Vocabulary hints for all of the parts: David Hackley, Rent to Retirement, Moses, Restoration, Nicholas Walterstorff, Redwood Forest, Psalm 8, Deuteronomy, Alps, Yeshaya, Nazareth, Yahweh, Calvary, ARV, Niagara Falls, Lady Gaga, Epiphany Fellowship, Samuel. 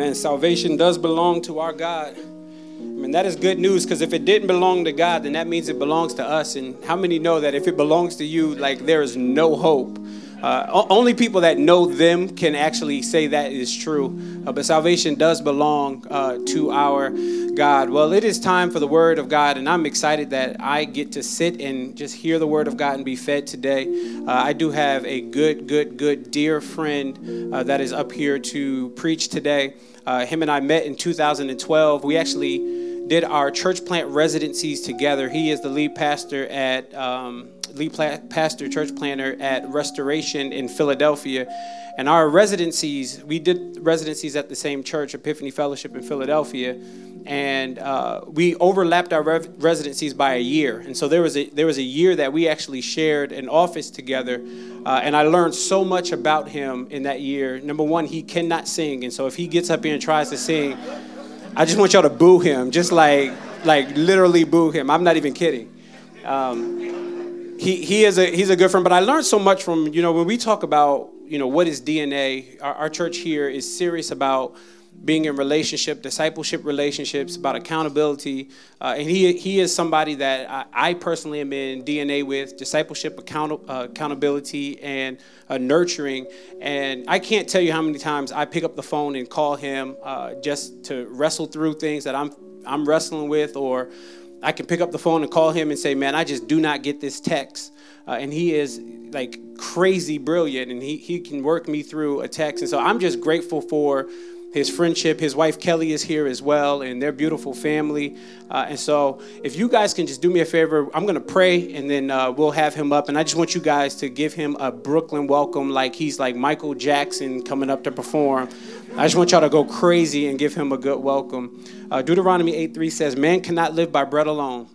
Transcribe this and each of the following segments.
Amen. Salvation does belong to our God. I mean, that is good news, because if it didn't belong to God, then that means it belongs to us. And how many know that if it belongs to you, like, there is no hope? Only people that know them can actually say that is true. But salvation does belong to our God. Well, it is time for the Word of God, and I'm excited that I get to sit and just hear the Word of God and be fed today. I do have a good dear friend that is up here to preach today. Him and I met in 2012. We actually did our church plant residencies together. He is the lead pastor, church planter at Restoration in Philadelphia. And our residencies, we did residencies at the same church, Epiphany Fellowship in Philadelphia. And we overlapped our residencies by a year. And so there was a year that we actually shared an office together. And I learned so much about him in that year. Number one, he cannot sing. And so if he gets up here and tries to sing, I just want y'all to boo him, just like literally boo him. I'm not even kidding. He's a good friend, but I learned so much from, when we talk about, what is DNA, our church here is serious about being in relationship, discipleship relationships, about accountability. And he is somebody that I personally am in DNA with, discipleship, accountability, and nurturing. And I can't tell you how many times I pick up the phone and call him just to wrestle through things that I'm wrestling with, or I can pick up the phone and call him and say, man, I just do not get this text. And he is like crazy brilliant, and he can work me through a text. And so I'm just grateful for his friendship. His wife, Kelly, is here as well, and their beautiful family. And so if you guys can just do me a favor, I'm going to pray, and then we'll have him up. And I just want you guys to give him a Brooklyn welcome, like he's like Michael Jackson coming up to perform. I just want y'all to go crazy and give him a good welcome. Deuteronomy 8:3 says, man cannot live by bread alone,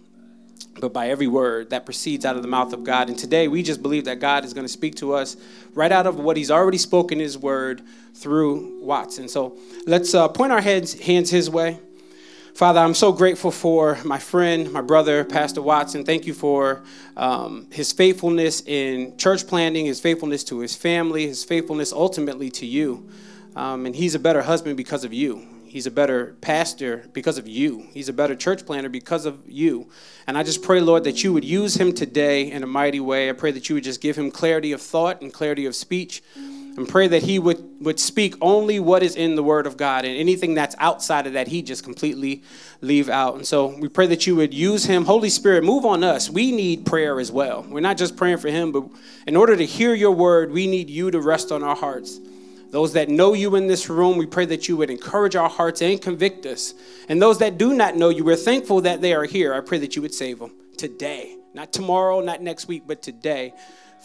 but by every word that proceeds out of the mouth of God. And today we just believe that God is going to speak to us right out of what he's already spoken his word through Watson. So let's point our hands his way. Father, I'm so grateful for my friend, my brother, Pastor Watson. Thank you for his faithfulness in church planting, his faithfulness to his family, his faithfulness ultimately to you. And he's a better husband because of you. He's a better pastor because of you. He's a better church planter because of you. And I just pray, Lord, that you would use him today in a mighty way. I pray that you would just give him clarity of thought and clarity of speech, and pray that he would speak only what is in the Word of God, and anything that's outside of that, he just completely leave out. And so we pray that you would use him. Holy Spirit, move on us. We need prayer as well. We're not just praying for him, but in order to hear your word, we need you to rest on our hearts. Those that know you in this room, we pray that you would encourage our hearts and convict us. And those that do not know you, we're thankful that they are here. I pray that you would save them today, not tomorrow, not next week, but today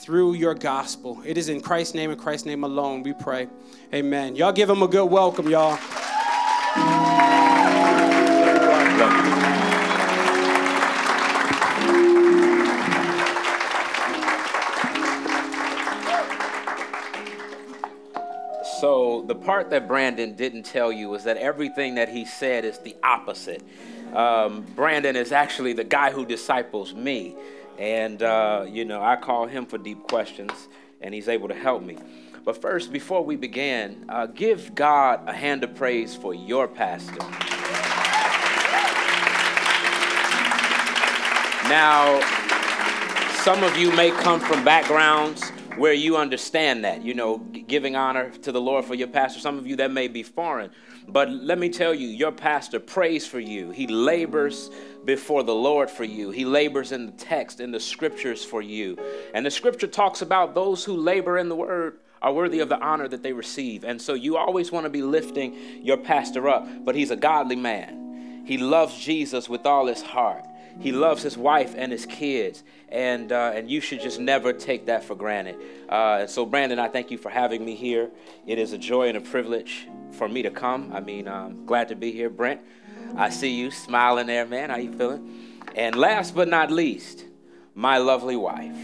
through your gospel. It is in Christ's name and Christ's name alone we pray. Amen. Y'all give them a good welcome, y'all. So the part that Brandon didn't tell you is that everything that he said is the opposite. Brandon is actually the guy who disciples me. And, I call him for deep questions, and he's able to help me. But first, before we begin, give God a hand of praise for your pastor. Now, some of you may come from backgrounds where you understand that, giving honor to the Lord for your pastor. Some of you, that may be foreign. But let me tell you, your pastor prays for you. He labors before the Lord for you. He labors in the text, in the scriptures for you. And the scripture talks about those who labor in the word are worthy of the honor that they receive. And so you always want to be lifting your pastor up. But he's a godly man. He loves Jesus with all his heart. He loves his wife and his kids, and you should just never take that for granted. So, Brandon, I thank you for having me here. It is a joy and a privilege for me to come. I'm glad to be here. Brent, I see you smiling there, man. How you feeling? And last but not least, my lovely wife.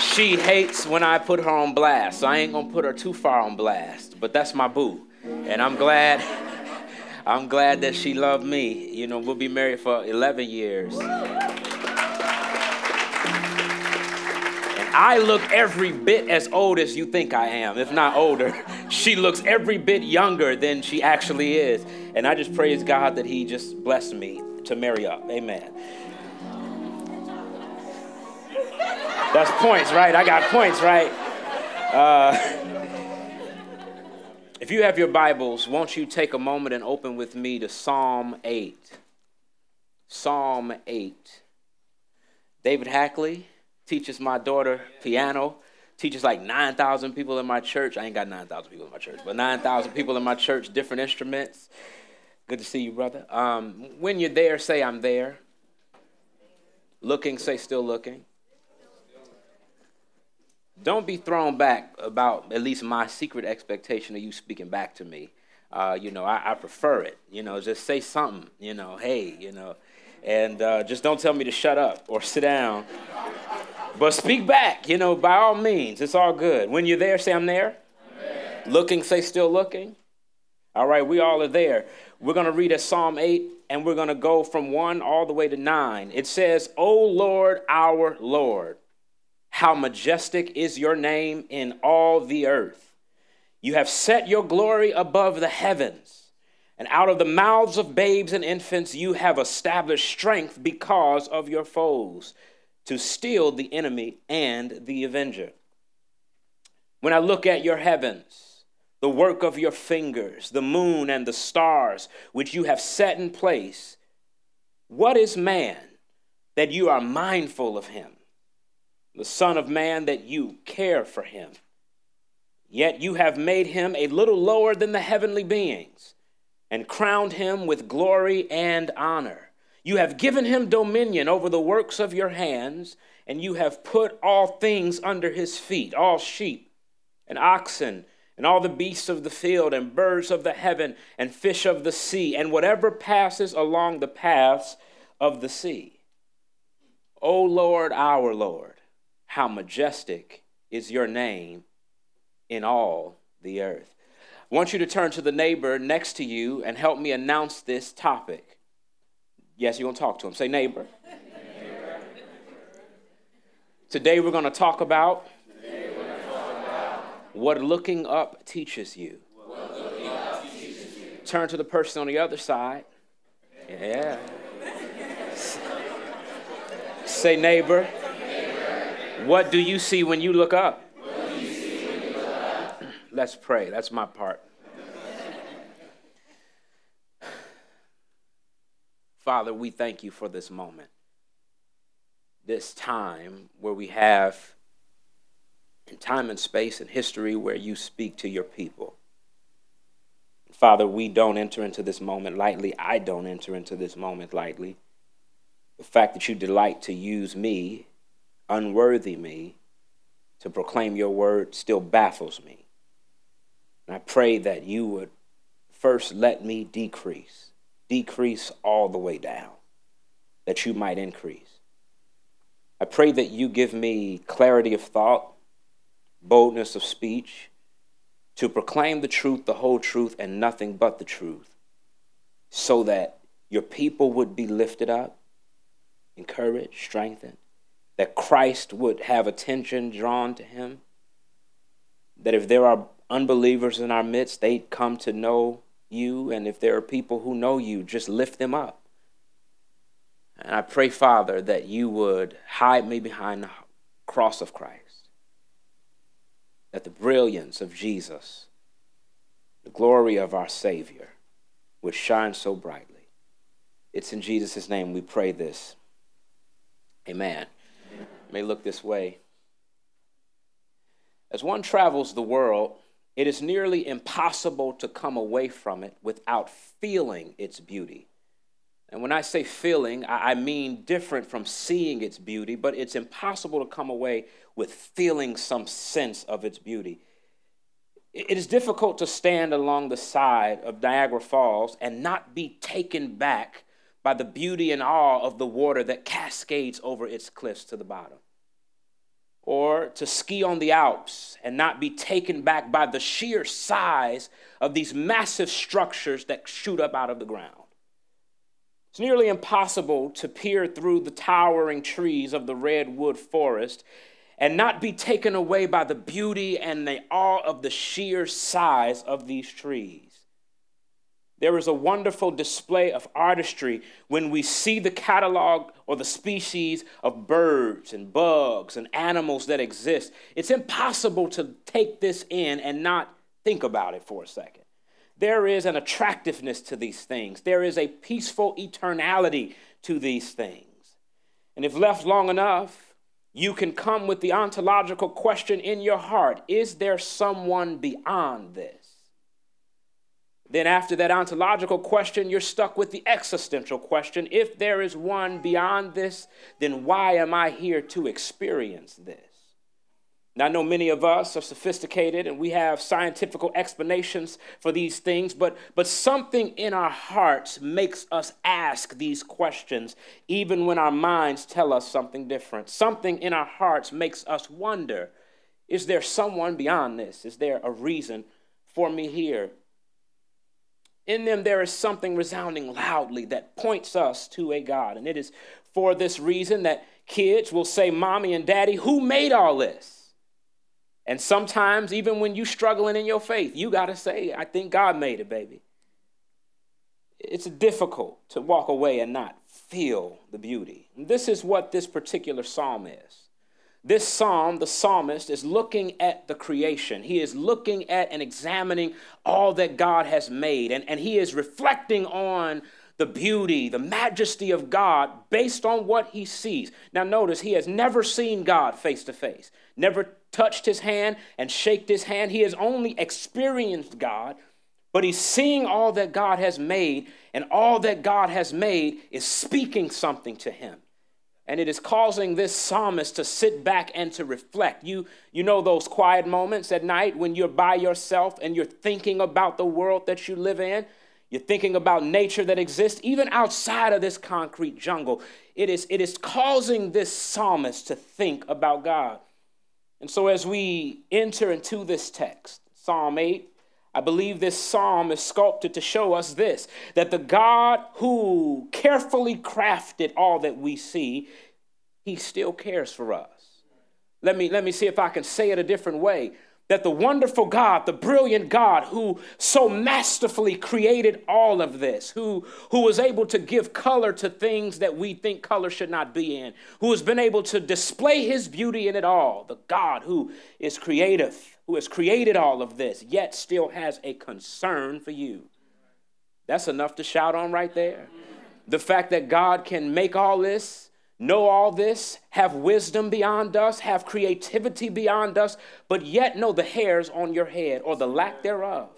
She hates when I put her on blast, so I ain't going to put her too far on blast, but that's my boo. And I'm glad that she loved me. We'll be married for 11 years. And I look every bit as old as you think I am, if not older. She looks every bit younger than she actually is. And I just praise God that he just blessed me to marry up. Amen. That's points, right? I got points, right? If you have your Bibles, won't you take a moment and open with me to Psalm 8. Psalm 8. David Hackley teaches my daughter piano, teaches like 9,000 people in my church. I ain't got 9,000 people in my church, but 9,000 people in my church, different instruments. Good to see you, brother. When you're there, say, I'm there. Looking, say, still looking. Don't be thrown back about at least my secret expectation of you speaking back to me. I prefer it. Just say something, hey, and just don't tell me to shut up or sit down. But speak back, by all means. It's all good. When you're there, say I'm there. Amen. Looking, say still looking. All right, we all are there. We're going to read at Psalm 8, and we're going to go from 1 all the way to 9. It says, O Lord, our Lord, how majestic is your name in all the earth. You have set your glory above the heavens, and out of the mouths of babes and infants you have established strength because of your foes, to steal the enemy and the avenger. When I look at your heavens, the work of your fingers, the moon and the stars which you have set in place, what is man that you are mindful of him? The Son of Man, that you care for him. Yet you have made him a little lower than the heavenly beings and crowned him with glory and honor. You have given him dominion over the works of your hands, and you have put all things under his feet, all sheep and oxen and all the beasts of the field and birds of the heaven and fish of the sea and whatever passes along the paths of the sea. O Lord, our Lord, how majestic is your name in all the earth. I want you to turn to the neighbor next to you and help me announce this topic. Yes, you're going to talk to him. Say neighbor. Neighbor. Today we're going to talk about what looking up teaches you. Turn to the person on the other side. Yeah. Say neighbor. What do you see when you look up? Let's pray. That's my part. Father, we thank you for this moment, this time where we have in time and space and history where you speak to your people. Father, we don't enter into this moment lightly. I don't enter into this moment lightly. The fact that you delight to use me, unworthy me, to proclaim your word still baffles me. And I pray that you would first let me decrease all the way down, that you might increase. I pray that you give me clarity of thought, boldness of speech, to proclaim the truth, the whole truth, and nothing but the truth, so that your people would be lifted up, encouraged, strengthened, that Christ would have attention drawn to him, that if there are unbelievers in our midst, they'd come to know you, and if there are people who know you, just lift them up. And I pray, Father, that you would hide me behind the cross of Christ, that the brilliance of Jesus, the glory of our Savior, would shine so brightly. It's in Jesus' name we pray this. Amen. May look this way. As one travels the world, it is nearly impossible to come away from it without feeling its beauty. And when I say feeling, I mean different from seeing its beauty, but it's impossible to come away with feeling some sense of its beauty. It is difficult to stand along the side of Niagara Falls and not be taken back by the beauty and awe of the water that cascades over its cliffs to the bottom. Or to ski on the Alps and not be taken back by the sheer size of these massive structures that shoot up out of the ground. It's nearly impossible to peer through the towering trees of the Redwood Forest and not be taken away by the beauty and the awe of the sheer size of these trees. There is a wonderful display of artistry when we see the catalog or the species of birds and bugs and animals that exist. It's impossible to take this in and not think about it for a second. There is an attractiveness to these things. There is a peaceful eternality to these things. And if left long enough, you can come with the ontological question in your heart, is there someone beyond this? Then after that ontological question, you're stuck with the existential question. If there is one beyond this, then why am I here to experience this? Now, I know many of us are sophisticated and we have scientific explanations for these things, but something in our hearts makes us ask these questions, even when our minds tell us something different. Something in our hearts makes us wonder, is there someone beyond this? Is there a reason for me here? In them, there is something resounding loudly that points us to a God. And it is for this reason that kids will say, Mommy and Daddy, who made all this? And sometimes, even when you're struggling in your faith, you got to say, I think God made it, baby. It's difficult to walk away and not feel the beauty. And this is what this particular psalm is. This psalm, the psalmist, is looking at the creation. He is looking at and examining all that God has made. And he is reflecting on the beauty, the majesty of God based on what he sees. Now notice, he has never seen God face to face, never touched his hand and shaken his hand. He has only experienced God, but he's seeing all that God has made, and all that God has made is speaking something to him. And it is causing this psalmist to sit back and to reflect. You know those quiet moments at night when you're by yourself and you're thinking about the world that you live in. You're thinking about nature that exists even outside of this concrete jungle. It is causing this psalmist to think about God. And so as we enter into this text, Psalm 8, I believe this psalm is sculpted to show us this, that the God who carefully crafted all that we see, he still cares for us. Let me see if I can say it a different way, that the wonderful God, the brilliant God who so masterfully created all of this, who was able to give color to things that we think color should not be in, who has been able to display his beauty in it all, the God who is creative, who has created all of this, yet still has a concern for you. That's enough to shout on right there. The fact that God can make all this, know all this, have wisdom beyond us, have creativity beyond us, but yet know the hairs on your head or the lack thereof.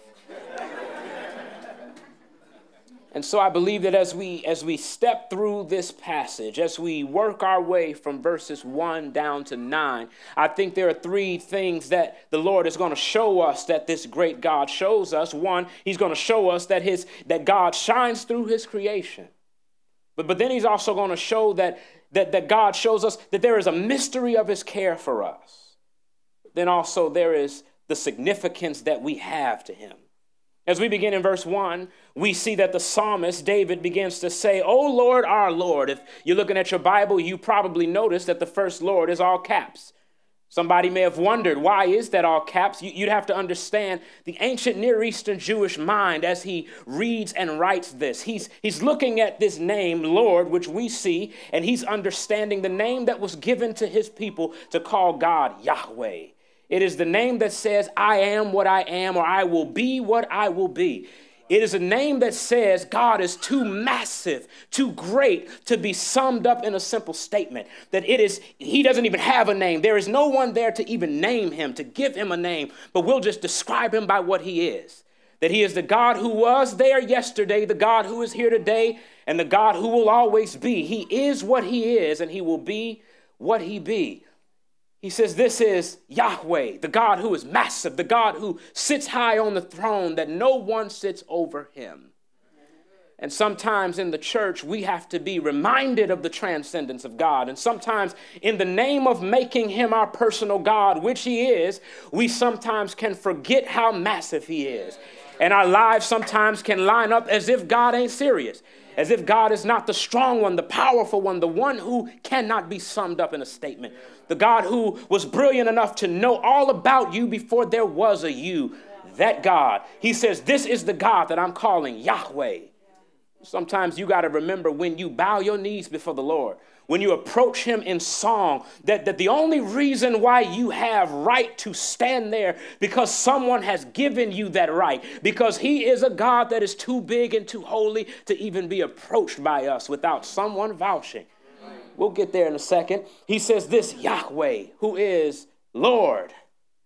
And so I believe that as we step through this passage, as we work our way from verses 1 down to 9, I think there are three things that the Lord is going to show us that this great God shows us. One, he's going to show us that God shines through his creation. But then he's also going to show that God shows us that there is a mystery of his care for us. Then also there is the significance that we have to him. As we begin in verse 1, we see that the psalmist, David, begins to say, O Lord, our Lord. If you're looking at your Bible, you probably notice that the first Lord is all caps. Somebody may have wondered, why is that all caps? You'd have to understand the ancient Near Eastern Jewish mind as he reads and writes this. He's looking at this name, Lord, which we see, and he's understanding the name that was given to his people to call God Yahweh. It is the name that says, I am what I am, or I will be what I will be. It is a name that says God is too massive, too great to be summed up in a simple statement. That it is, he doesn't even have a name. There is no one there to even name him, to give him a name, but we'll just describe him by what he is. That he is the God who was there yesterday, the God who is here today, and the God who will always be. He is what he is, and he will be what he be. He says, this is Yahweh, the God who is massive, the God who sits high on the throne, that no one sits over him. And sometimes in the church, we have to be reminded of the transcendence of God. And sometimes in the name of making him our personal God, which he is, we sometimes can forget how massive he is. And our lives sometimes can line up as if God ain't serious. as if God is not the strong one, the powerful one, the one who cannot be summed up in a statement, the God who was brilliant enough to know all about you before there was a you, that God. He says, this is the God that I'm calling Yahweh. Sometimes you got to remember when you bow your knees before the Lord, when you approach him in song, that the only reason why you have right to stand there because someone has given you that right, because he is a God that is too big and too holy to even be approached by us without someone vouching. We'll get there in a second. He says this, Yahweh, who is Lord,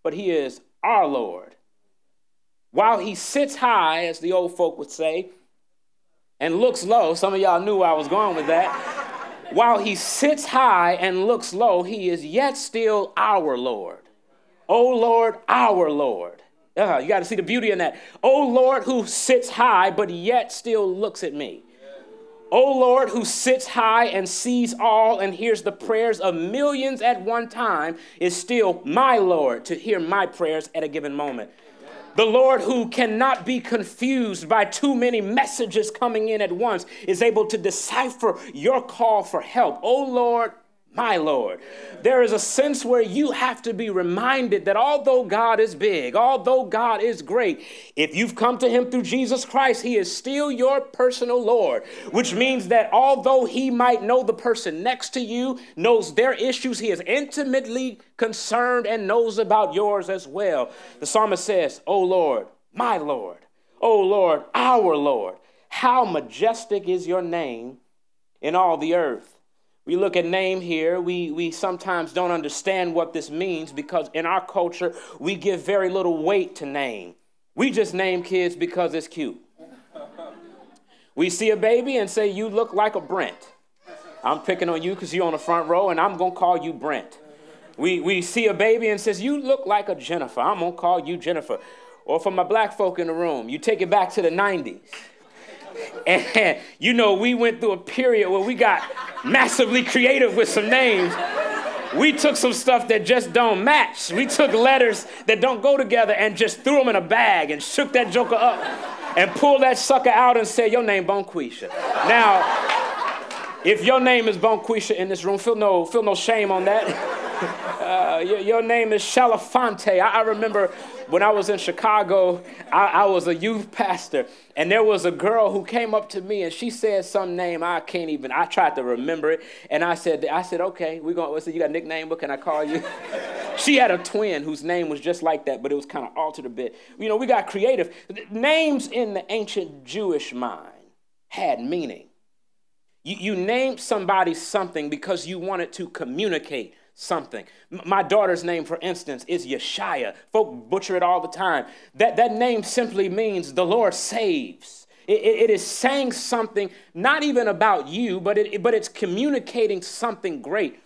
but he is our Lord. While he sits high, as the old folk would say, and looks low, some of y'all knew where I was going with that. While he sits high and looks low, he is yet still our Lord. O Lord, our Lord. You got to see the beauty in that. O Lord, who sits high, but yet still looks at me. O Lord, who sits high and sees all and hears the prayers of millions at one time, is still my Lord to hear my prayers at a given moment. The Lord who cannot be confused by too many messages coming in at once is able to decipher your call for help. Oh, Lord, my Lord. There is a sense where you have to be reminded that although God is big, although God is great, if you've come to him through Jesus Christ, he is still your personal Lord, which means that although he might know the person next to you, knows their issues, he is intimately concerned and knows about yours as well. The psalmist says, O Lord, my Lord, O Lord, our Lord, how majestic is your name in all the earth. We look at name here, we sometimes don't understand what this means because in our culture, we give very little weight to name. We just name kids because it's cute. We see a baby and say, you look like a Brent. I'm picking on you because you're on the front row and I'm going to call you Brent. We see a baby and says, you look like a Jennifer. I'm going to call you Jennifer. Or for my black folk in the room, you take it back to the 90s. And, you know, we went through a period where we got massively creative with some names. We took some stuff that just don't match. We took letters that don't go together and just threw them in a bag and shook that joker up and pulled that sucker out and said, your name Bonquisha. Now, if your name is Bonquisha in this room, feel no shame on that. Your name is Shalafonte. I remember when I was in Chicago, I was a youth pastor, and there was a girl who came up to me, and she said some name I tried to remember it, and I said, okay, you got a nickname, what can I call you? She had a twin whose name was just like that, but it was kind of altered a bit. You know, we got creative. Names in the ancient Jewish mind had meaning. You named somebody something because you wanted to communicate something. My daughter's name, for instance, is Yeshaya. Folk butcher it all the time. That name simply means the Lord saves. It is saying something, not even about you, but it's communicating something great.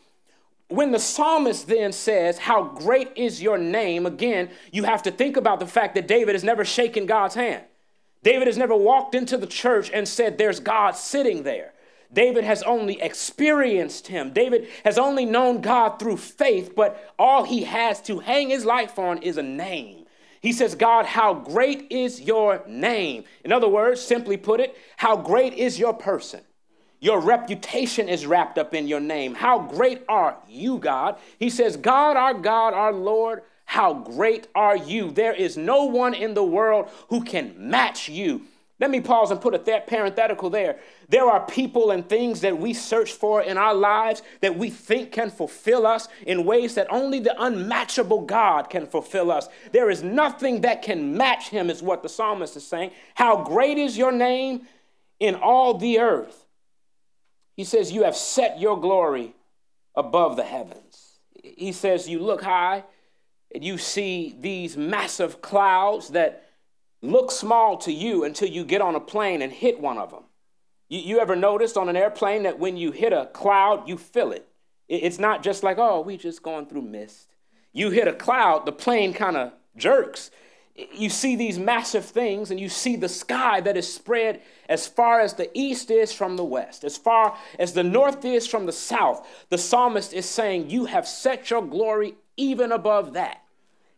When the psalmist then says, how great is your name, again, you have to think about the fact that David has never shaken God's hand. David has never walked into the church and said, there's God sitting there. David has only experienced him. David has only known God through faith, but all he has to hang his life on is a name. He says, God, how great is your name? In other words, simply put it, how great is your person? Your reputation is wrapped up in your name. How great are you, God? He says, God, our Lord, how great are you? There is no one in the world who can match you. Let me pause and put a parenthetical there. There are people and things that we search for in our lives that we think can fulfill us in ways that only the unmatchable God can fulfill us. There is nothing that can match him is what the psalmist is saying. How great is your name in all the earth. He says, you have set your glory above the heavens. He says, you look high and you see these massive clouds that look small to you until you get on a plane and hit one of them. You ever noticed on an airplane that when you hit a cloud, you feel it? It's not just like, oh, we just going through mist. You hit a cloud, the plane kind of jerks. You see these massive things and you see the sky that is spread as far as the east is from the west, as far as the north is from the south. The psalmist is saying, you have set your glory even above that.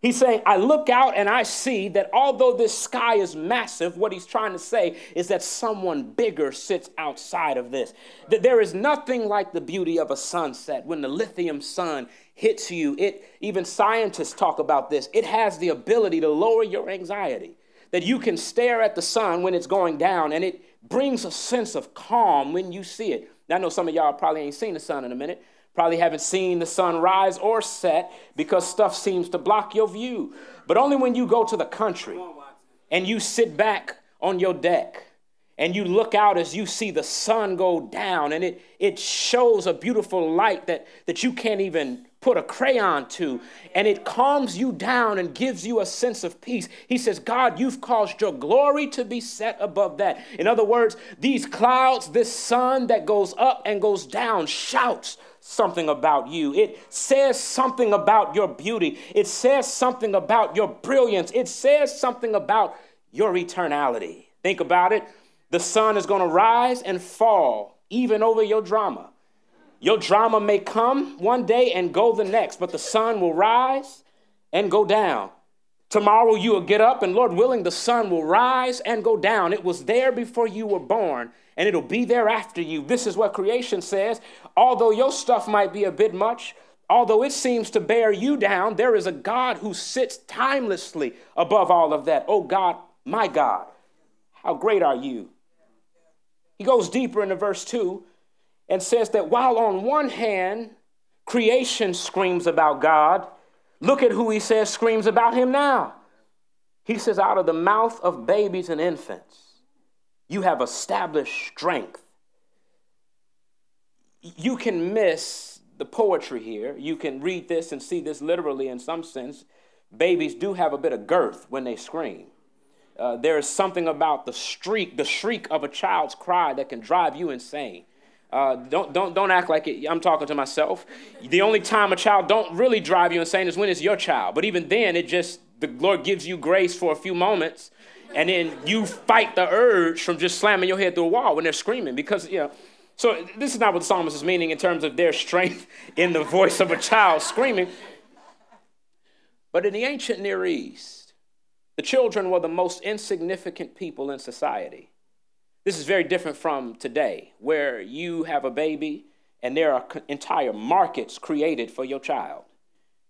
He's saying, I look out and I see that although this sky is massive, what he's trying to say is that someone bigger sits outside of this. That there is nothing like the beauty of a sunset. When the lithium sun hits you, even scientists talk about this, it has the ability to lower your anxiety. That you can stare at the sun when it's going down and it brings a sense of calm when you see it. Now, I know some of y'all probably ain't seen the sun in a minute. Probably haven't seen the sun rise or set because stuff seems to block your view. But only when you go to the country and you sit back on your deck and you look out as you see the sun go down and it shows a beautiful light that you can't even put a crayon to, and it calms you down and gives you a sense of peace. He says, God, you've caused your glory to be set above that. In other words, these clouds, this sun that goes up and goes down shouts something about you. It says something about your beauty. It says something about your brilliance. It says something about your eternality. Think about it. The sun is going to rise and fall even over your drama. Your drama may come one day and go the next, but the sun will rise and go down. Tomorrow you will get up and, Lord willing, the sun will rise and go down. It was there before you were born, and it'll be there after you. This is what creation says. Although your stuff might be a bit much, although it seems to bear you down, there is a God who sits timelessly above all of that. Oh God, my God, how great are you? He goes deeper into verse 2. And says that while on one hand, creation screams about God, look at who he says screams about him now. He says, out of the mouth of babies and infants, you have established strength. You can miss the poetry here. You can read this and see this literally in some sense. Babies do have a bit of girth when they scream. There is something about the shriek of a child's cry that can drive you insane. Don't act like it. I'm talking to myself. The only time a child don't really drive you insane is when it's your child. But even then, the Lord gives you grace for a few moments, and then you fight the urge from just slamming your head through a wall when they're screaming. Because, so this is not what the psalmist is meaning in terms of their strength in the voice of a child screaming. But in the ancient Near East, the children were the most insignificant people in society. This is very different from today, where you have a baby and there are entire markets created for your child.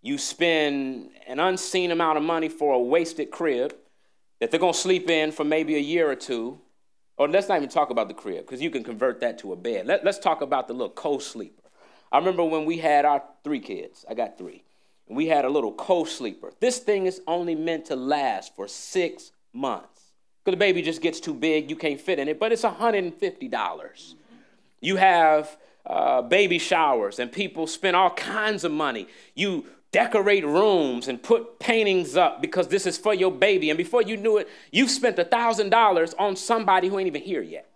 You spend an unseen amount of money for a wasted crib that they're going to sleep in for maybe a year or two. Or let's not even talk about the crib, because you can convert that to a bed. Let's talk about the little co-sleeper. I remember when we had our 3 kids. I got 3. And we had a little co-sleeper. This thing is only meant to last for 6 months. Because the baby just gets too big, you can't fit in it, but it's $150. You have baby showers, and people spend all kinds of money. You decorate rooms and put paintings up because this is for your baby. And before you knew it, you've spent $1,000 on somebody who ain't even here yet.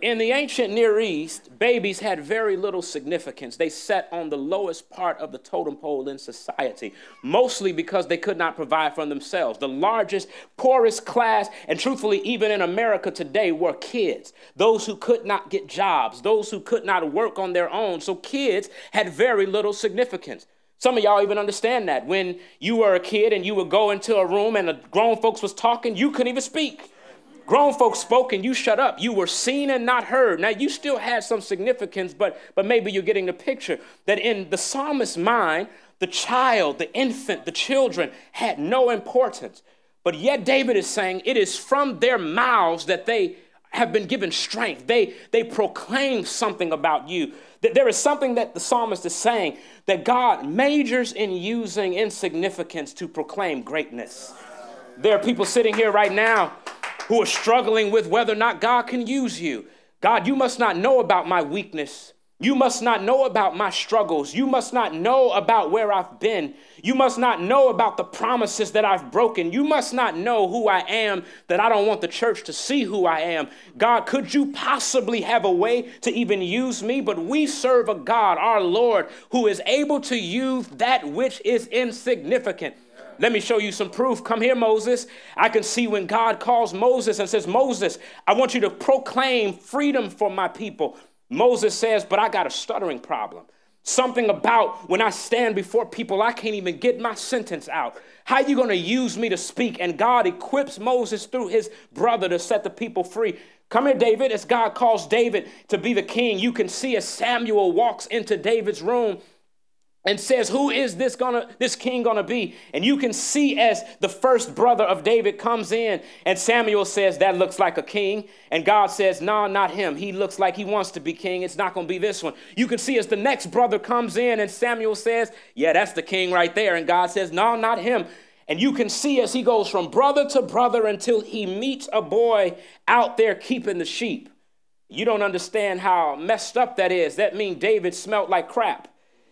In the ancient Near East, babies had very little significance. They sat on the lowest part of the totem pole in society, mostly because they could not provide for themselves. The largest, poorest class, and truthfully, even in America today, were kids, those who could not get jobs, those who could not work on their own. So kids had very little significance. Some of y'all even understand that. When you were a kid and you would go into a room and the grown folks was talking, you couldn't even speak. Grown folks spoke and you shut up. You were seen and not heard. Now, you still had some significance, but maybe you're getting the picture that in the psalmist's mind, the child, the infant, the children had no importance. But yet David is saying it is from their mouths that they have been given strength. They proclaim something about you. That there is something that the psalmist is saying, that God majors in using insignificance to proclaim greatness. There are people sitting here right now who are struggling with whether or not God can use you. God, you must not know about my weakness. You must not know about my struggles. You must not know about where I've been. You must not know about the promises that I've broken. You must not know who I am, that I don't want the church to see who I am. God, could you possibly have a way to even use me? But we serve a God, our Lord, who is able to use that which is insignificant. Let me show you some proof. Come here, Moses. I can see when God calls Moses and says, Moses, I want you to proclaim freedom for my people. Moses says, but I got a stuttering problem. Something about when I stand before people, I can't even get my sentence out. How are you going to use me to speak? And God equips Moses through his brother to set the people free. Come here, David. As God calls David to be the king, you can see as Samuel walks into David's room and says, who is this king gonna be? And you can see as the first brother of David comes in and Samuel says, that looks like a king. And God says, no, not him. He looks like he wants to be king. It's not gonna be this one. You can see as the next brother comes in and Samuel says, yeah, that's the king right there. And God says, no, not him. And you can see as he goes from brother to brother until he meets a boy out there keeping the sheep. You don't understand how messed up that is. That means David smelled like crap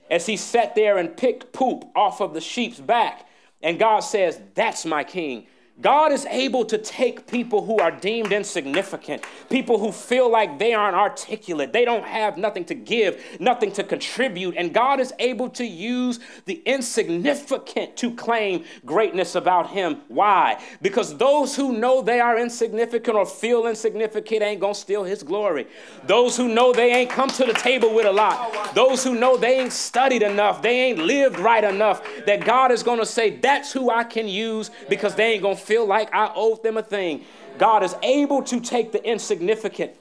as he sat there and picked poop off of the sheep's back. And God says, that's my king. God is able to take people who are deemed insignificant, people who feel like they aren't articulate, they don't have nothing to give, nothing to contribute, and God is able to use the insignificant to claim greatness about him. Why? Because those who know they are insignificant or feel insignificant ain't gonna steal his glory. Those who know they ain't come to the table with a lot, those who know they ain't studied enough, they ain't lived right enough, that God is gonna say, that's who I can use because they ain't gonna feel like I owed them a thing. God is able to take the insignificant.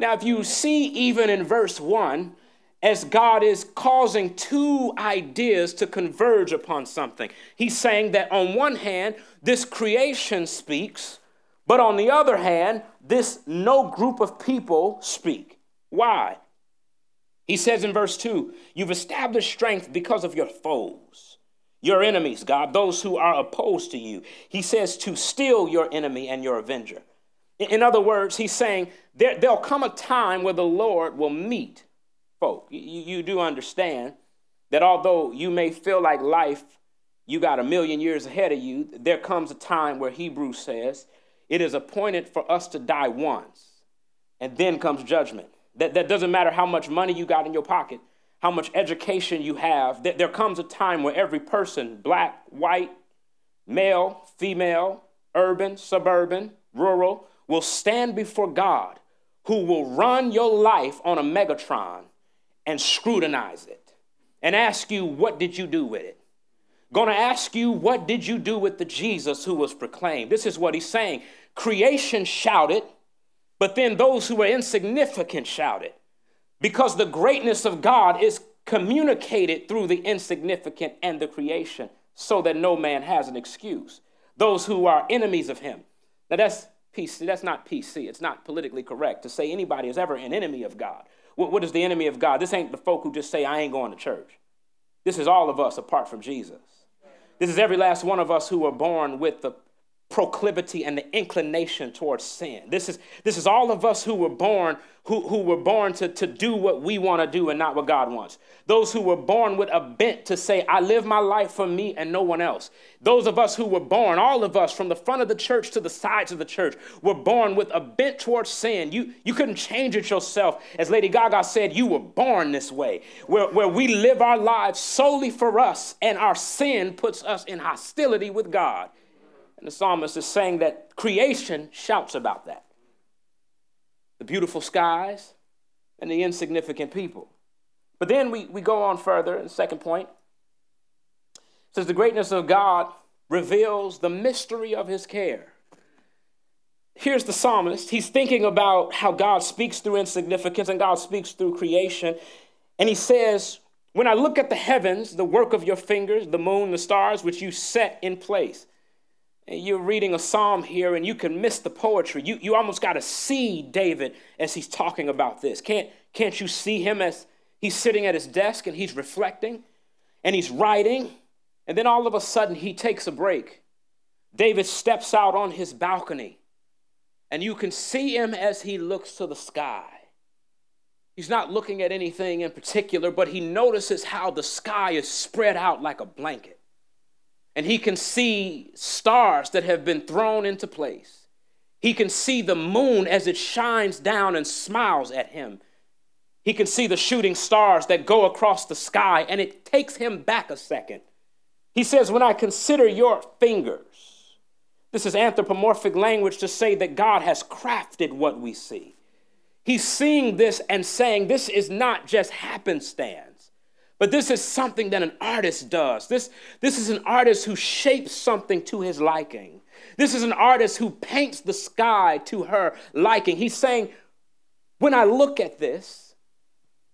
Now, if you see even in verse 1, as God is causing two ideas to converge upon something. He's saying that on one hand, this creation speaks, but on the other hand, this no group of people speak. Why? He says in verse 2, you've established strength because of your foes. Your enemies, God, those who are opposed to you. He says to still your enemy and your avenger. In other words, he's saying there'll come a time where the Lord will meet folk. You do understand that although you may feel like life, you got a million years ahead of you, there comes a time where Hebrews says, it is appointed for us to die once, and then comes judgment. That doesn't matter how much money you got in your pocket, how much education you have, there comes a time where every person, black, white, male, female, urban, suburban, rural, will stand before God, who will run your life on a Megatron and scrutinize it and ask you, what did you do with it? Gonna ask you, what did you do with the Jesus who was proclaimed? This is what he's saying. Creation shouted, but then those who were insignificant shouted. Because the greatness of God is communicated through the insignificant and the creation so that no man has an excuse. Those who are enemies of him. Now that's PC, that's not PC. It's not politically correct to say anybody is ever an enemy of God. What is the enemy of God? This ain't the folk who just say, I ain't going to church. This is all of us apart from Jesus. This is every last one of us who were born with the proclivity and the inclination towards sin. This is all of us who were born to do what we want to do and not what God wants. Those who were born with a bent to say, I live my life for me and no one else. Those of us who were born, all of us from the front of the church to the sides of the church, were born with a bent towards sin. You couldn't change it yourself. As Lady Gaga said, you were born this way, where we live our lives solely for us, and our sin puts us in hostility with God. And the psalmist is saying that creation shouts about that. The beautiful skies and the insignificant people. But then we go on further in the second point. It says the greatness of God reveals the mystery of his care. Here's the psalmist. He's thinking about how God speaks through insignificance and God speaks through creation. And he says, when I look at the heavens, the work of your fingers, the moon, the stars, which you set in place. You're reading a psalm here and you can miss the poetry. You almost got to see David as he's talking about this. Can't you see him as he's sitting at his desk and he's reflecting and he's writing? And then all of a sudden he takes a break. David steps out on his balcony and you can see him as he looks to the sky. He's not looking at anything in particular, but he notices how the sky is spread out like a blanket. And he can see stars that have been thrown into place. He can see the moon as it shines down and smiles at him. He can see the shooting stars that go across the sky, and it takes him back a second. He says, when I consider your fingers, this is anthropomorphic language to say that God has crafted what we see. He's seeing this and saying, this is not just happenstance. But this is something that an artist does. This is an artist who shapes something to his liking. This is an artist who paints the sky to her liking. He's saying, when I look at this,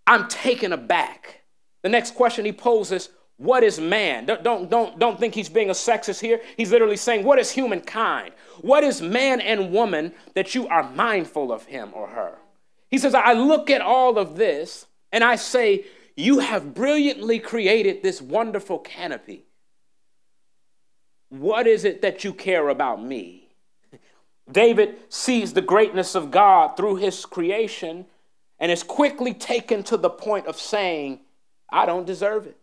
I'm taken aback. The next question he poses, what is man? Don't think he's being a sexist here. He's literally saying, what is humankind? What is man and woman that you are mindful of him or her? He says, I look at all of this and I say, you have brilliantly created this wonderful canopy. What is it that you care about me? David sees the greatness of God through his creation and is quickly taken to the point of saying, I don't deserve it.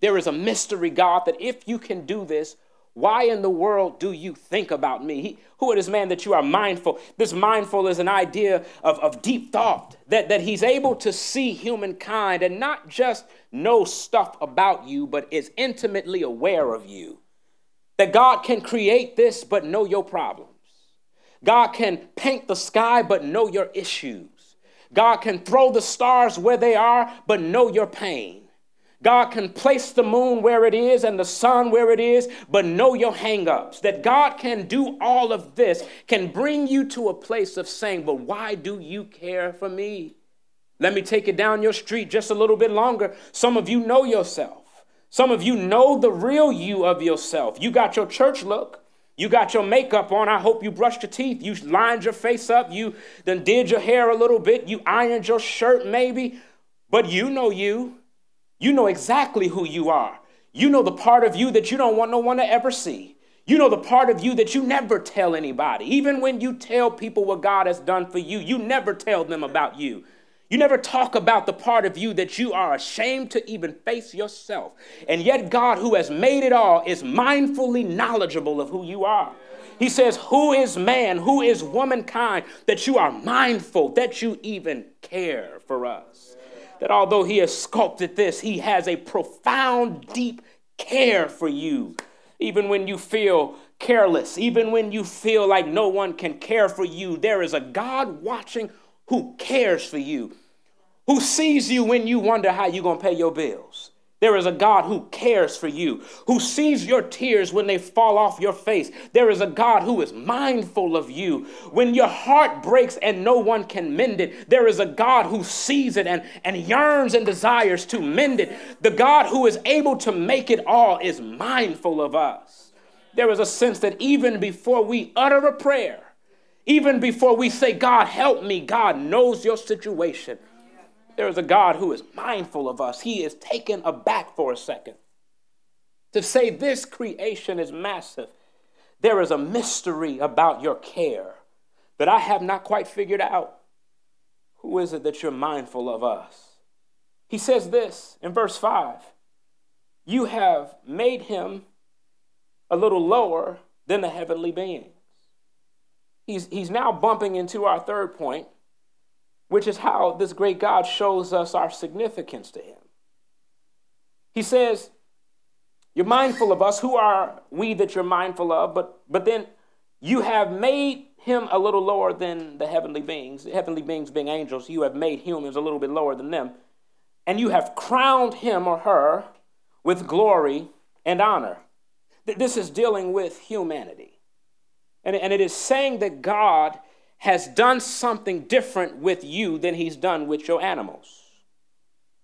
There is a mystery, God, that if you can do this, why in the world do you think about me? Who it is, man, that you are mindful? This mindful is an idea of deep thought, that he's able to see humankind and not just know stuff about you, but is intimately aware of you. That God can create this, but know your problems. God can paint the sky, but know your issues. God can throw the stars where they are, but know your pain. God can place the moon where it is and the sun where it is, but know your hang-ups. That God can do all of this, can bring you to a place of saying, but why do you care for me? Let me take you down your street just a little bit longer. Some of you know yourself. Some of you know the real you of yourself. You got your church look. You got your makeup on. I hope you brushed your teeth. You lined your face up. You then did your hair a little bit. You ironed your shirt maybe, but you know you. You know exactly who you are. You know the part of you that you don't want no one to ever see. You know the part of you that you never tell anybody. Even when you tell people what God has done for you, you never tell them about you. You never talk about the part of you that you are ashamed to even face yourself. And yet God, who has made it all, is mindfully knowledgeable of who you are. He says, who is man? Who is womankind? That you are mindful, that you even care for us. That although he has sculpted this, he has a profound, deep care for you. Even when you feel careless, even when you feel like no one can care for you, there is a God watching who cares for you, who sees you when you wonder how you're going to pay your bills. There is a God who cares for you, who sees your tears when they fall off your face. There is a God who is mindful of you. When your heart breaks and no one can mend it, there is a God who sees it and yearns and desires to mend it. The God who is able to make it all is mindful of us. There is a sense that even before we utter a prayer, even before we say, God, help me, God knows your situation. There is a God who is mindful of us. He is taken aback for a second. To say this creation is massive, there is a mystery about your care that I have not quite figured out. Who is it that you're mindful of us? He says this in verse 5. You have made him a little lower than the heavenly beings. He's now bumping into our third point, which is how this great God shows us our significance to him. He says, you're mindful of us. Who are we that you're mindful of? But then you have made him a little lower than the heavenly beings. The heavenly beings being angels. You have made humans a little bit lower than them. And you have crowned him or her with glory and honor. This is dealing with humanity. And it is saying that God has done something different with you than he's done with your animals.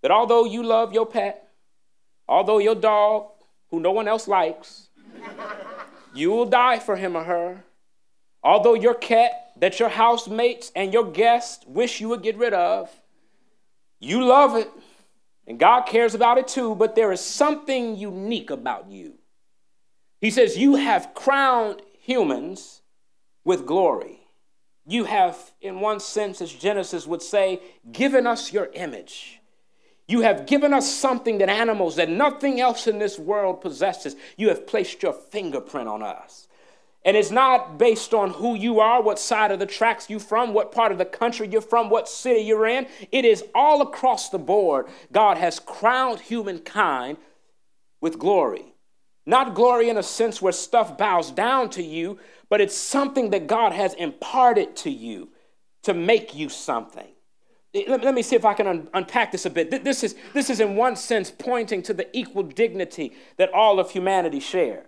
That although you love your pet, although your dog, who no one else likes, you will die for him or her. Although your cat that your housemates and your guests wish you would get rid of, you love it, and God cares about it too, but there is something unique about you. He says, you have crowned humans with glory. You have, in one sense, as Genesis would say, given us your image. You have given us something that animals, that nothing else in this world possesses. You have placed your fingerprint on us. And it's not based on who you are, what side of the tracks you're from, what part of the country you're from, what city you're in. It is all across the board. God has crowned humankind with glory. Not glory in a sense where stuff bows down to you, but it's something that God has imparted to you to make you something. Let me see if I can unpack this a bit. This is in one sense pointing to the equal dignity that all of humanity shares,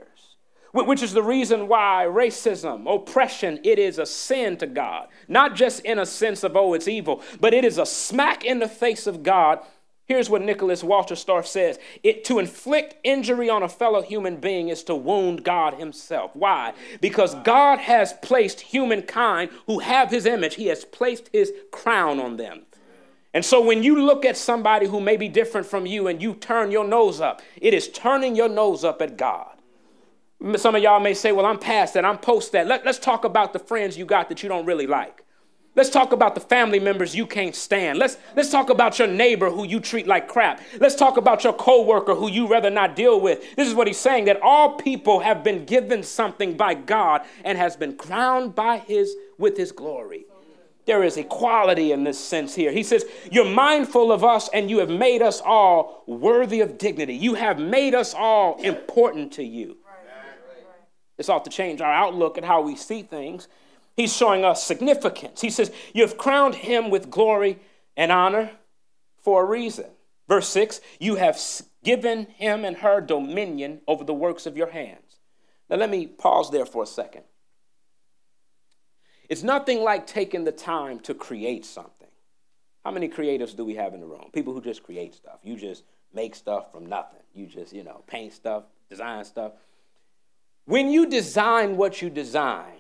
which is the reason why racism, oppression, it is a sin to God. Not just in a sense of, oh, it's evil, but it is a smack in the face of God. Here's what Nicholas Walterstorff says. To inflict injury on a fellow human being is to wound God himself. Why? Because God has placed humankind who have his image. He has placed his crown on them. And so when you look at somebody who may be different from you and you turn your nose up, it is turning your nose up at God. Some of y'all may say, well, I'm past that. I'm post that. Let's talk about the friends you got that you don't really like. Let's talk about the family members you can't stand. Let's talk about your neighbor who you treat like crap. Let's talk about your coworker who you rather not deal with. This is what he's saying, that all people have been given something by God and has been crowned by with his glory. There is equality in this sense here. He says, you're mindful of us and you have made us all worthy of dignity. You have made us all important to you. This ought to change our outlook and how we see things. He's showing us significance. He says, you have crowned him with glory and honor for a reason. Verse 6, you have given him and her dominion over the works of your hands. Now, let me pause there for a second. It's nothing like taking the time to create something. How many creatives do we have in the room? People who just create stuff. You just make stuff from nothing. You just, paint stuff, design stuff. When you design what you design,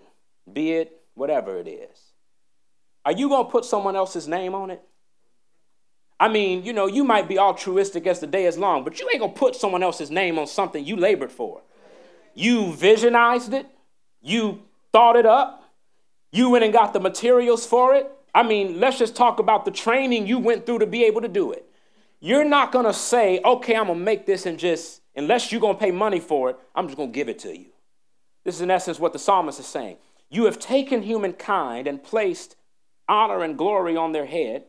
be it whatever it is, are you going to put someone else's name on it? I mean, you might be altruistic as the day is long, but you ain't going to put someone else's name on something you labored for. You visionized it. You thought it up. You went and got the materials for it. I mean, let's just talk about the training you went through to be able to do it. You're not going to say, okay, I'm going to make this and just, unless you're going to pay money for it, I'm just going to give it to you. This is in essence what the psalmist is saying. You have taken humankind and placed honor and glory on their head,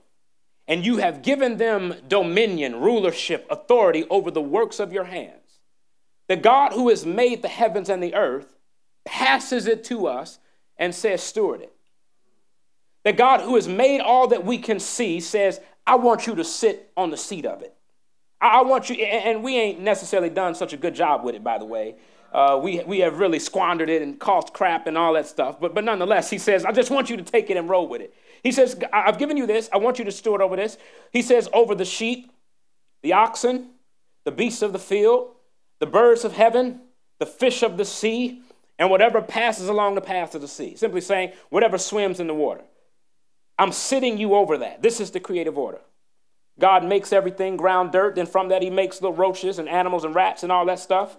and you have given them dominion, rulership, authority over the works of your hands. The God who has made the heavens and the earth passes it to us and says, steward it. The God who has made all that we can see says, I want you to sit on the seat of it. I want you, and we ain't necessarily done such a good job with it, by the way. We have really squandered it and cost crap and all that stuff. But nonetheless, he says, I just want you to take it and roll with it. He says, I've given you this. I want you to steward over this. He says, over the sheep, the oxen, the beasts of the field, the birds of heaven, the fish of the sea, and whatever passes along the path of the sea. Simply saying, whatever swims in the water. I'm sitting you over that. This is the creative order. God makes everything ground dirt. Then from that, he makes little roaches and animals and rats and all that stuff.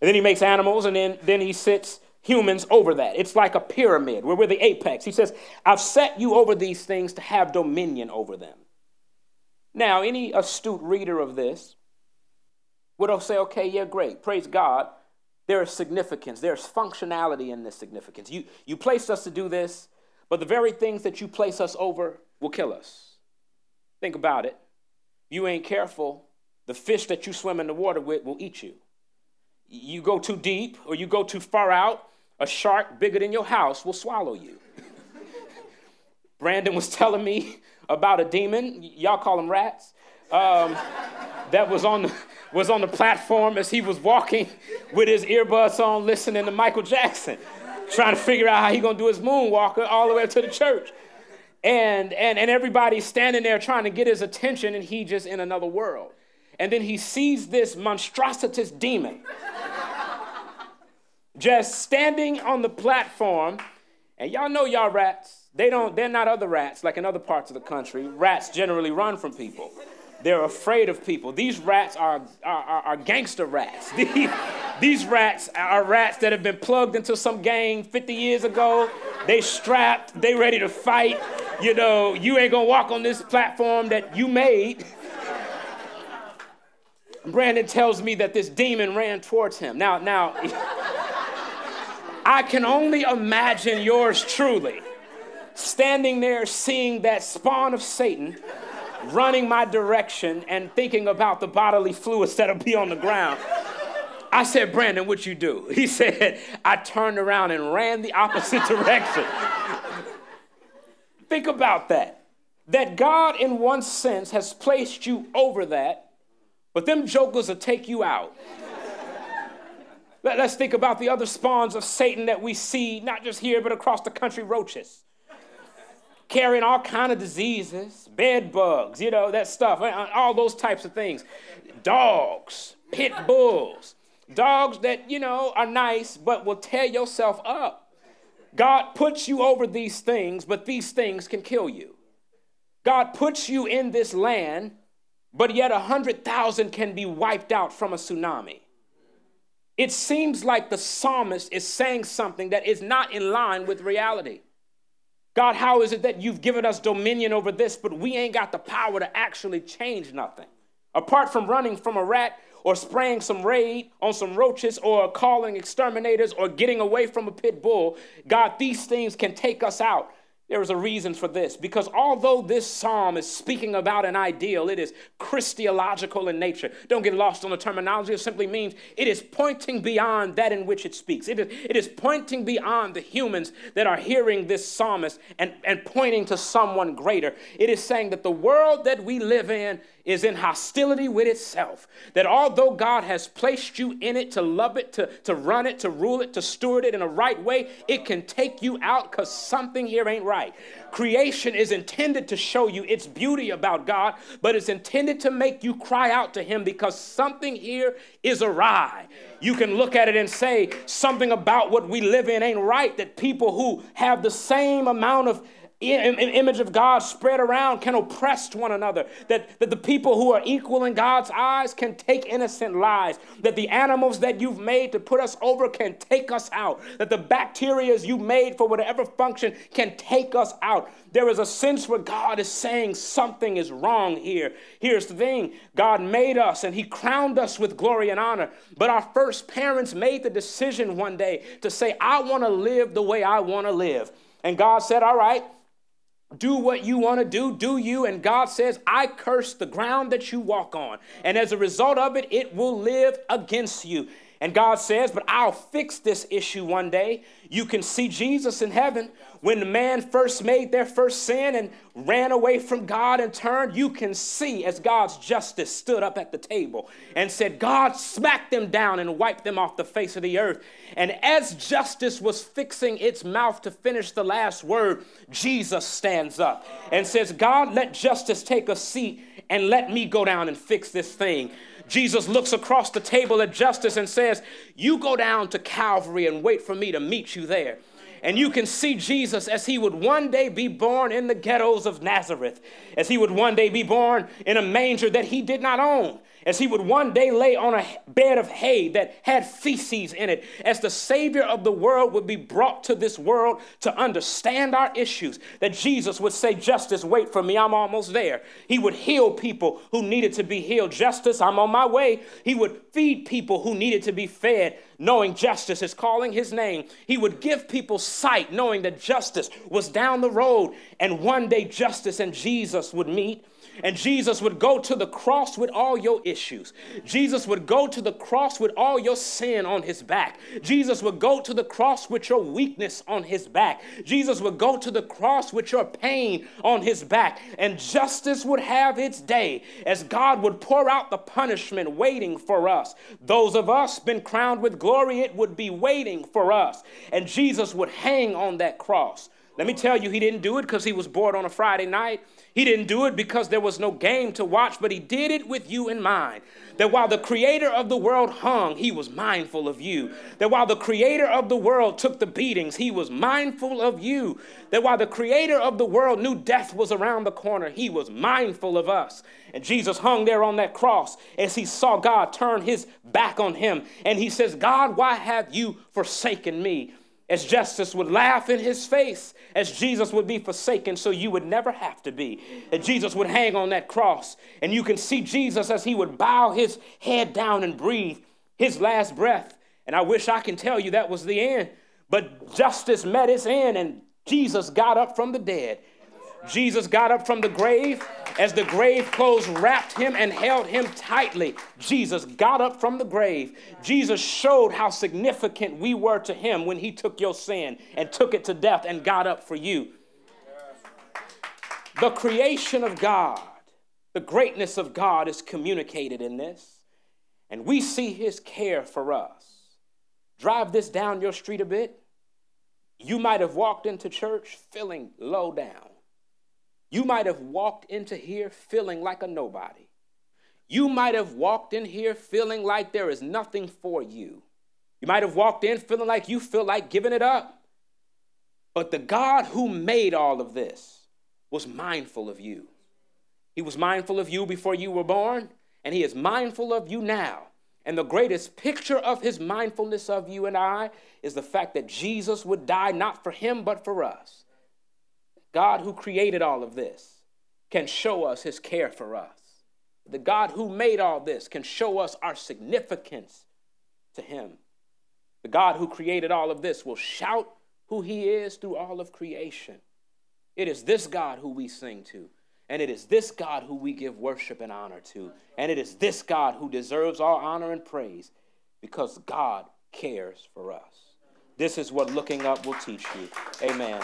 And then he makes animals, and then he sits humans over that. It's like a pyramid where we're the apex. He says, I've set you over these things to have dominion over them. Now, any astute reader of this would say, okay, yeah, great. Praise God. There is significance. There's functionality in this significance. You placed us to do this, but the very things that you place us over will kill us. Think about it. You ain't careful. The fish that you swim in the water with will eat you. You go too deep or you go too far out, a shark bigger than your house will swallow you. Brandon was telling me about a demon, y'all call them rats, that was on the platform as he was walking with his earbuds on, listening to Michael Jackson, trying to figure out how he gonna do his moonwalker all the way up to the church. And everybody's standing there trying to get his attention, and he just in another world. And then he sees this monstrous demon just standing on the platform. And y'all know y'all rats. They're not other rats like in other parts of the country. Rats generally run from people. They're afraid of people. These rats are gangster rats. These rats are rats that have been plugged into some gang 50 years ago. They strapped, they ready to fight. You ain't gonna walk on this platform that you made. Brandon tells me that this demon ran towards him. Now, I can only imagine yours truly standing there seeing that spawn of Satan running my direction and thinking about the bodily fluids that'll be on the ground. I said, Brandon, what you do? He said, I turned around and ran the opposite direction. Think about that. that God, in one sense, has placed you over that, but them jokers will take you out. Let's think about the other spawns of Satan that we see, not just here, but across the country, roaches. Carrying all kind of diseases, bed bugs, you know, that stuff, all those types of things. Dogs, pit bulls, dogs that, you know, are nice, but will tear yourself up. God puts you over these things, but these things can kill you. God puts you in this land, but yet 100,000 can be wiped out from a tsunami. It seems like the psalmist is saying something that is not in line with reality. God, how is it that you've given us dominion over this, but we ain't got the power to actually change nothing? Apart from running from a rat or spraying some Raid on some roaches or calling exterminators or getting away from a pit bull, God, these things can take us out. There is a reason for this, because although this psalm is speaking about an ideal, it is Christological in nature. Don't get lost on the terminology. It simply means it is pointing beyond that in which it speaks. It is pointing beyond the humans that are hearing this psalmist and pointing to someone greater. It is saying that the world that we live in is in hostility with itself. That although God has placed you in it to love it, to run it, to rule it, to steward it in a right way, it can take you out because something here ain't right. Creation is intended to show you its beauty about God, but it's intended to make you cry out to him because something here is awry. You can look at it and say something about what we live in ain't right, that people who have the same amount of image of God spread around can oppress one another, that the people who are equal in God's eyes can take innocent lives, that the animals that you've made to put us over can take us out, that the bacterias you made for whatever function can take us out. There is a sense where God is saying something is wrong here. Here's the thing. God made us and he crowned us with glory and honor. But our first parents made the decision one day to say, I want to live the way I want to live. And God said, all right, do what you want to do you. And God says, I curse the ground that you walk on. And as a result of it, it will live against you. And God says, but I'll fix this issue one day. You can see Jesus in heaven. When the man first made their first sin and ran away from God and turned, you can see as God's justice stood up at the table and said, God smacked them down and wiped them off the face of the earth. And as justice was fixing its mouth to finish the last word, Jesus stands up and says, God, let justice take a seat and let me go down and fix this thing. Jesus looks across the table at justice and says, you go down to Calvary and wait for me to meet you there. And you can see Jesus as he would one day be born in the ghettos of Nazareth, as he would one day be born in a manger that he did not own, as he would one day lay on a bed of hay that had feces in it, as the Savior of the world would be brought to this world to understand our issues, that Jesus would say, justice, wait for me, I'm almost there. He would heal people who needed to be healed. Justice, I'm on my way. He would feed people who needed to be fed, knowing justice is calling his name. He would give people sight, knowing that justice was down the road, and one day justice and Jesus would meet. And Jesus would go to the cross with all your issues. Jesus would go to the cross with all your sin on his back. Jesus would go to the cross with your weakness on his back. Jesus would go to the cross with your pain on his back. And justice would have its day as God would pour out the punishment waiting for us. Those of us been crowned with glory, it would be waiting for us. And Jesus would hang on that cross. Let me tell you, he didn't do it because he was bored on a Friday night. He didn't do it because there was no game to watch, but he did it with you in mind. That while the creator of the world hung, he was mindful of you. That while the creator of the world took the beatings, he was mindful of you. That while the creator of the world knew death was around the corner, he was mindful of us. And Jesus hung there on that cross as he saw God turn his back on him. And he says, God, why have you forsaken me? As justice would laugh in his face, as Jesus would be forsaken, so you would never have to be. And Jesus would hang on that cross, and you can see Jesus as he would bow his head down and breathe his last breath. And I wish I can tell you that was the end, but justice met its end, and Jesus got up from the dead. Jesus got up from the grave. As the grave clothes wrapped him and held him tightly, Jesus got up from the grave. Jesus showed how significant we were to him when he took your sin and took it to death and got up for you. The creation of God, the greatness of God is communicated in this, and we see his care for us. Drive this down your street a bit. You might have walked into church feeling low down. You might have walked into here feeling like a nobody. You might have walked in here feeling like there is nothing for you. You might have walked in feeling like you feel like giving it up. But the God who made all of this was mindful of you. He was mindful of you before you were born, and he is mindful of you now. And the greatest picture of his mindfulness of you and I is the fact that Jesus would die not for him, but for us. God who created all of this can show us his care for us. The God who made all this can show us our significance to him. The God who created all of this will shout who he is through all of creation. It is this God who we sing to, and it is this God who we give worship and honor to, and it is this God who deserves all honor and praise because God cares for us. This is what looking up will teach you. Amen.